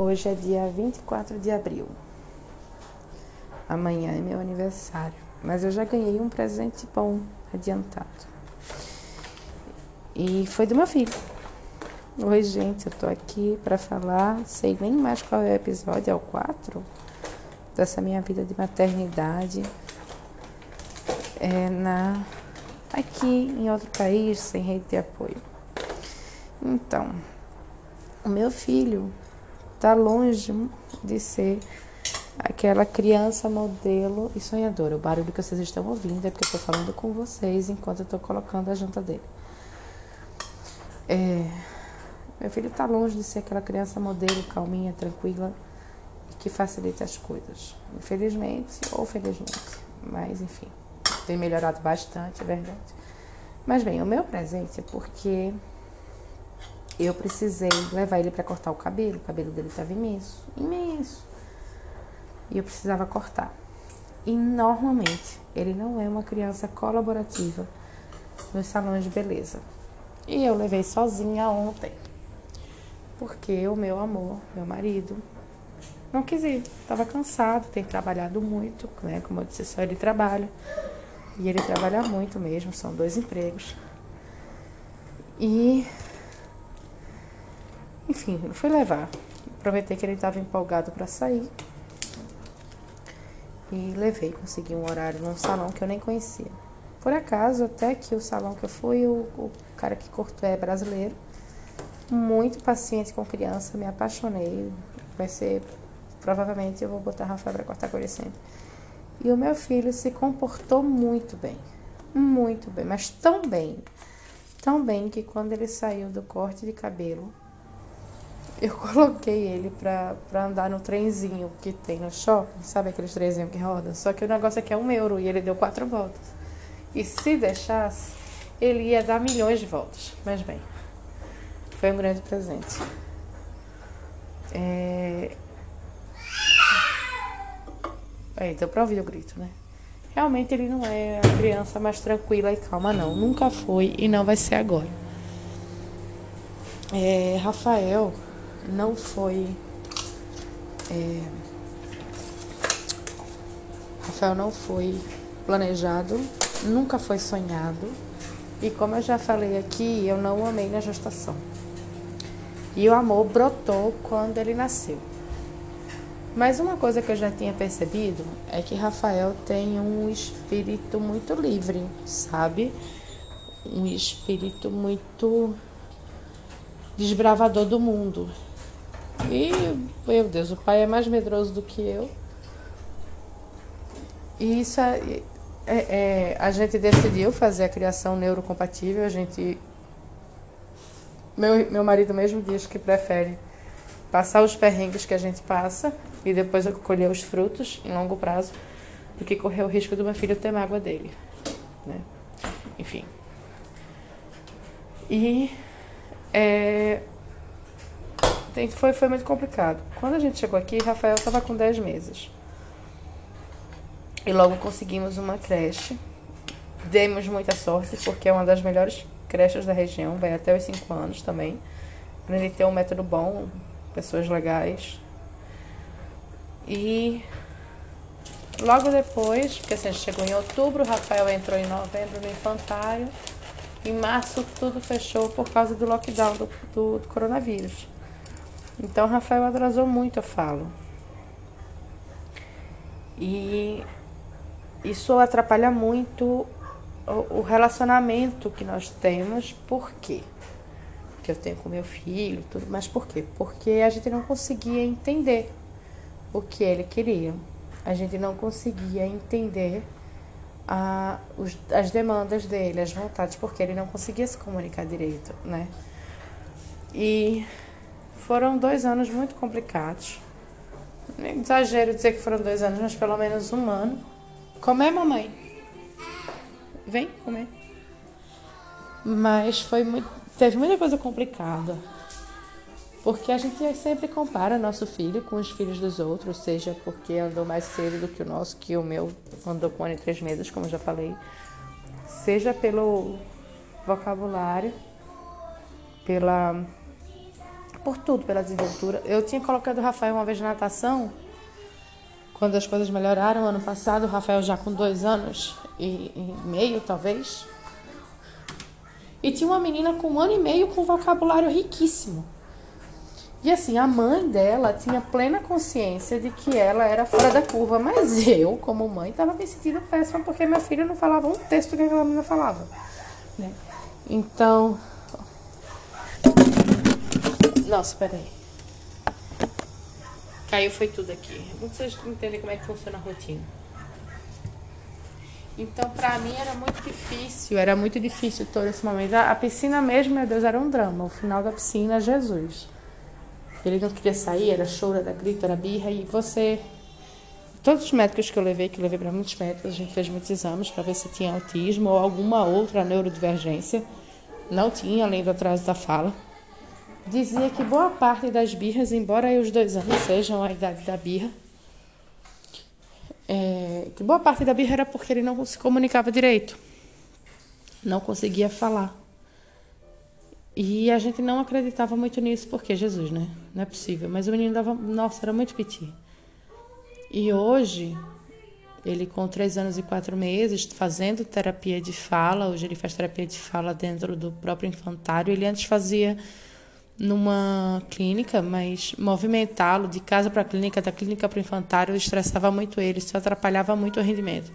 Hoje é dia 24 de abril. Amanhã é meu aniversário. Mas eu já ganhei um presente bom, adiantado. E foi do meu filho. Oi, gente, eu tô aqui pra falar, sei nem mais qual é o episódio, é o 4, dessa minha vida de maternidade. Aqui em outro país, sem rede de apoio. Então, o meu filho tá longe de ser aquela criança modelo e sonhadora. O barulho que vocês estão ouvindo é porque eu tô falando com vocês enquanto eu tô colocando a janta dele. Meu filho tá longe de ser aquela criança modelo, calminha, tranquila, que facilita as coisas. Infelizmente ou felizmente, mas enfim. Tem melhorado bastante, é verdade. Mas bem, o meu presente é porque eu precisei levar ele para cortar o cabelo dele estava imenso. E eu precisava cortar. E normalmente ele não é uma criança colaborativa nos salões de beleza. E eu levei sozinha ontem, porque o meu amor, meu marido, não quis ir. Estava cansado, tem trabalhado muito, né? Como eu disse, só ele trabalha. E ele trabalha muito mesmo, são 2 empregos. E, enfim, eu fui levar. Aproveitei que ele estava empolgado para sair. E levei, consegui um horário num salão que eu nem conhecia. Por acaso, até que o salão que eu fui, o cara que cortou é brasileiro. Muito paciente com criança, me apaixonei. Vai ser, provavelmente, eu vou botar Rafael para cortar com ele sempre. E o meu filho se comportou muito bem, mas tão bem que quando ele saiu do corte de cabelo, eu coloquei ele pra andar no trenzinho que tem no shopping, sabe aqueles trenzinhos que rodam? Só que o negócio aqui é €1 e ele deu 4 voltas. E se deixasse, ele ia dar milhões de voltas. Mas bem, foi um grande presente. Aí deu pra ouvir o grito, né? Realmente ele não é a criança mais tranquila e calma, não. Nunca foi e não vai ser agora. Rafael não foi... Rafael não foi planejado, nunca foi sonhado. E como eu já falei aqui, eu não o amei na gestação. E o amor brotou quando ele nasceu. Mas uma coisa que eu já tinha percebido é que Rafael tem um espírito muito livre, sabe? Um espírito muito desbravador do mundo. E, meu Deus, o pai é mais medroso do que eu. E isso a gente decidiu fazer a criação neurocompatível. A gente... Meu marido mesmo diz que prefere passar os perrengues que a gente passa e depois eu colher os frutos em longo prazo do que correr o risco do meu filho ter mágoa dele, né? Enfim. E foi muito complicado. Quando a gente chegou aqui, Rafael estava com 10 meses. E logo conseguimos uma creche. Demos muita sorte, porque é uma das melhores creches da região. Vai até os 5 anos também. Pra ele ter um método bom, pessoas legais. E logo depois, porque assim, a gente chegou em outubro, o Rafael entrou em novembro no infantário. Em março tudo fechou por causa do lockdown do coronavírus. Então o Rafael atrasou muito, eu falo. E isso atrapalha muito o relacionamento que nós temos. Por quê? Que eu tenho com meu filho, tudo, mas por quê? Porque a gente não conseguia entender o que ele queria, a gente não conseguia entender as demandas dele, as vontades, porque ele não conseguia se comunicar direito, né? E foram 2 anos muito complicados. Exagero dizer que foram 2 anos, mas pelo menos 1 ano. Comer, mamãe? Vem comer. Mas foi muito... Teve muita coisa complicada, porque a gente sempre compara nosso filho com os filhos dos outros, seja porque andou mais cedo do que o nosso, que o meu andou com 1 ano e 3 meses, como eu já falei, seja pelo vocabulário, pela por tudo, pela desenvoltura. Eu tinha colocado o Rafael uma vez na natação, quando as coisas melhoraram, ano passado, o Rafael já com 2 anos e meio, talvez. E tinha uma menina com 1 ano e meio com vocabulário riquíssimo. E assim, a mãe dela tinha plena consciência de que ela era fora da curva, mas eu, como mãe, estava me sentindo péssima porque meu filho não falava um texto que aquela menina falava, né? Então... Nossa, peraí. Caiu, foi tudo aqui. Vocês entendem como é que funciona a rotina. Então, pra mim, era muito difícil todo esse momento. A piscina mesmo, meu Deus, era um drama. O final da piscina, Jesus. Ele não queria sair, era choro, era grito, era birra. E você... Todos os médicos que eu levei para muitos médicos, a gente fez muitos exames para ver se tinha autismo ou alguma outra neurodivergência. Não tinha, além do atraso da fala. Dizia que boa parte das birras, embora os 2 anos sejam a idade da birra, que boa parte da birra era porque ele não se comunicava direito. Não conseguia falar. E a gente não acreditava muito nisso, porque Jesus, né? Não é possível. Mas o menino dava... Nossa, era muito piti. E hoje, ele com 3 anos e 4 meses, fazendo terapia de fala, hoje ele faz terapia de fala dentro do próprio infantário. Ele antes fazia numa clínica, mas movimentá-lo de casa para a clínica, da clínica para o infantário, estressava muito ele, isso atrapalhava muito o rendimento.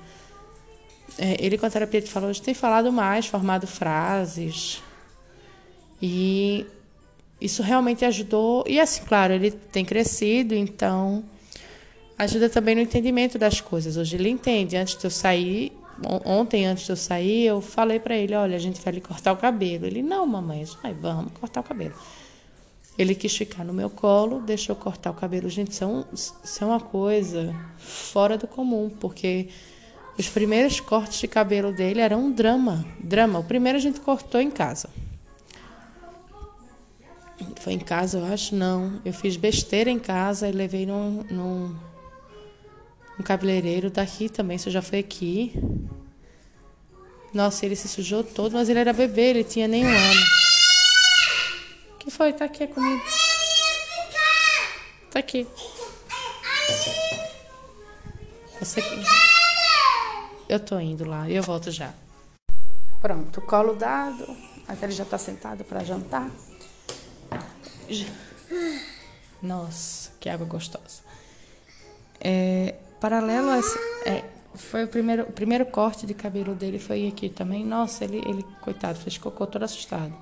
Ele com a terapia de fala hoje tem falado mais, formado frases... E isso realmente ajudou. E assim, claro, ele tem crescido, então ajuda também no entendimento das coisas. Hoje ele entende. Ontem, antes de eu sair, eu falei para ele, olha, a gente vai lhe cortar o cabelo. Ele, não, mamãe, vamos cortar o cabelo. Ele quis ficar no meu colo, deixou cortar o cabelo. Gente, isso é uma coisa fora do comum, porque... os primeiros cortes de cabelo dele eram um drama. O primeiro a gente cortou em casa. Foi em casa, eu acho, não. Eu fiz besteira em casa e levei num cabeleireiro daqui também, isso já foi aqui. Nossa, ele se sujou todo, mas ele era bebê, ele tinha nem 1 ano. O que foi? Tá aqui a comida. Tá aqui. Eu tô indo lá, eu volto já. Pronto, colo dado, até ele já tá sentado para jantar. Nossa, que água gostosa. Paralelo a esse, foi o primeiro corte de cabelo dele foi aqui também. Nossa, ele coitado, fez cocô todo assustado.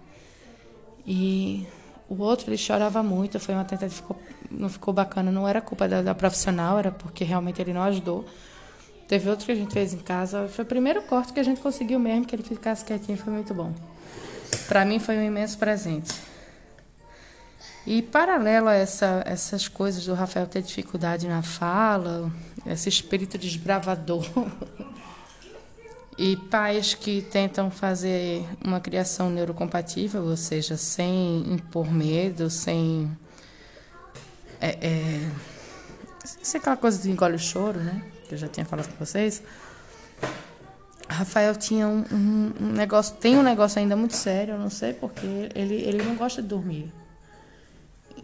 E o outro, ele chorava muito. Foi uma tentativa, não ficou bacana. Não era culpa da profissional, era porque realmente ele não ajudou. Teve outro que a gente fez em casa. Foi o primeiro corte que a gente conseguiu mesmo, que ele ficasse quietinho, foi muito bom. Pra mim foi um imenso presente. E paralelo a essas coisas do Rafael ter dificuldade na fala, esse espírito desbravador, e pais que tentam fazer uma criação neurocompatível, ou seja, sem impor medo, sem aquela coisa de engole o choro, né? Que eu já tinha falado com vocês. Rafael tinha um negócio ainda muito sério, eu não sei porque ele não gosta de dormir.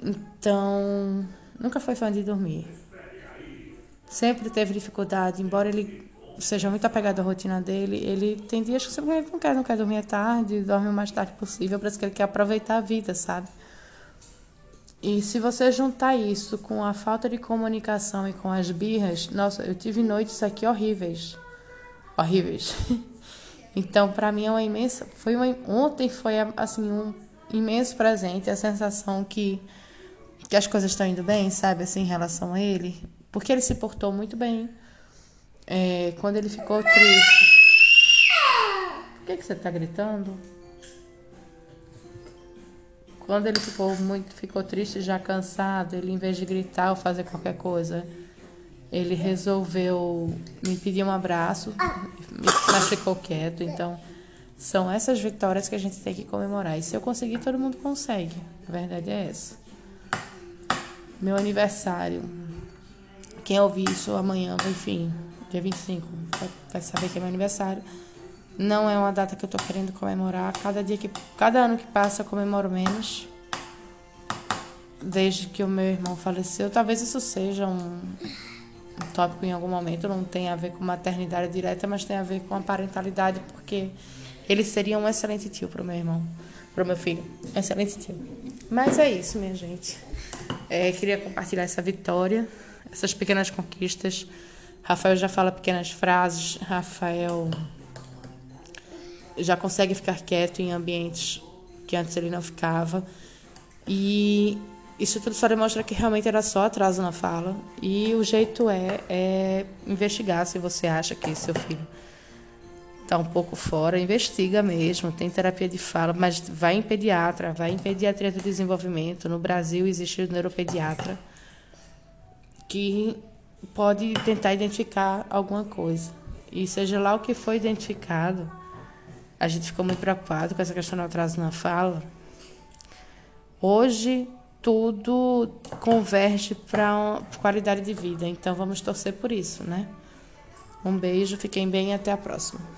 Então, nunca foi fã de dormir. Sempre teve dificuldade, embora ele seja muito apegado à rotina dele. Ele tem dias que ele não quer dormir à tarde, dorme o mais tarde possível, parece que ele quer aproveitar a vida, sabe? E se você juntar isso com a falta de comunicação e com as birras, nossa, eu tive noites aqui horríveis. Horríveis. Então, para mim, ontem foi assim, um imenso presente, a sensação que as coisas estão indo bem, sabe, assim, em relação a ele, porque ele se portou muito bem. Quando ele ficou triste... Por que você tá gritando? Quando ele ficou triste, já cansado, ele, em vez de gritar ou fazer qualquer coisa, ele resolveu me pedir um abraço, mas ficou quieto. Então, são essas vitórias que a gente tem que comemorar. E se eu conseguir, todo mundo consegue. A verdade é essa. Meu aniversário. Quem ouvir isso amanhã, enfim, dia 25, vai saber que é meu aniversário. Não é uma data que eu tô querendo comemorar. Cada ano que passa, eu comemoro menos. desde que o meu irmão faleceu. Talvez isso seja um tópico em algum momento, não tem a ver com maternidade direta, mas tem a ver com a parentalidade, porque ele seria um excelente tio para o meu irmão, para o meu filho. Excelente tio. Mas é isso, minha gente. Queria compartilhar essa vitória, essas pequenas conquistas. Rafael já fala pequenas frases, Rafael já consegue ficar quieto em ambientes que antes ele não ficava. E isso tudo só demonstra que realmente era só atraso na fala. E o jeito é investigar se você acha que seu filho está um pouco fora. Investiga mesmo, tem terapia de fala, mas vai em pediatra, vai em pediatria do desenvolvimento. No Brasil existe o neuropediatra que pode tentar identificar alguma coisa. E seja lá o que for identificado, a gente ficou muito preocupado com essa questão do atraso na fala. Hoje, tudo converge para qualidade de vida. Então, vamos torcer por isso, né? Um beijo, fiquem bem e até a próxima.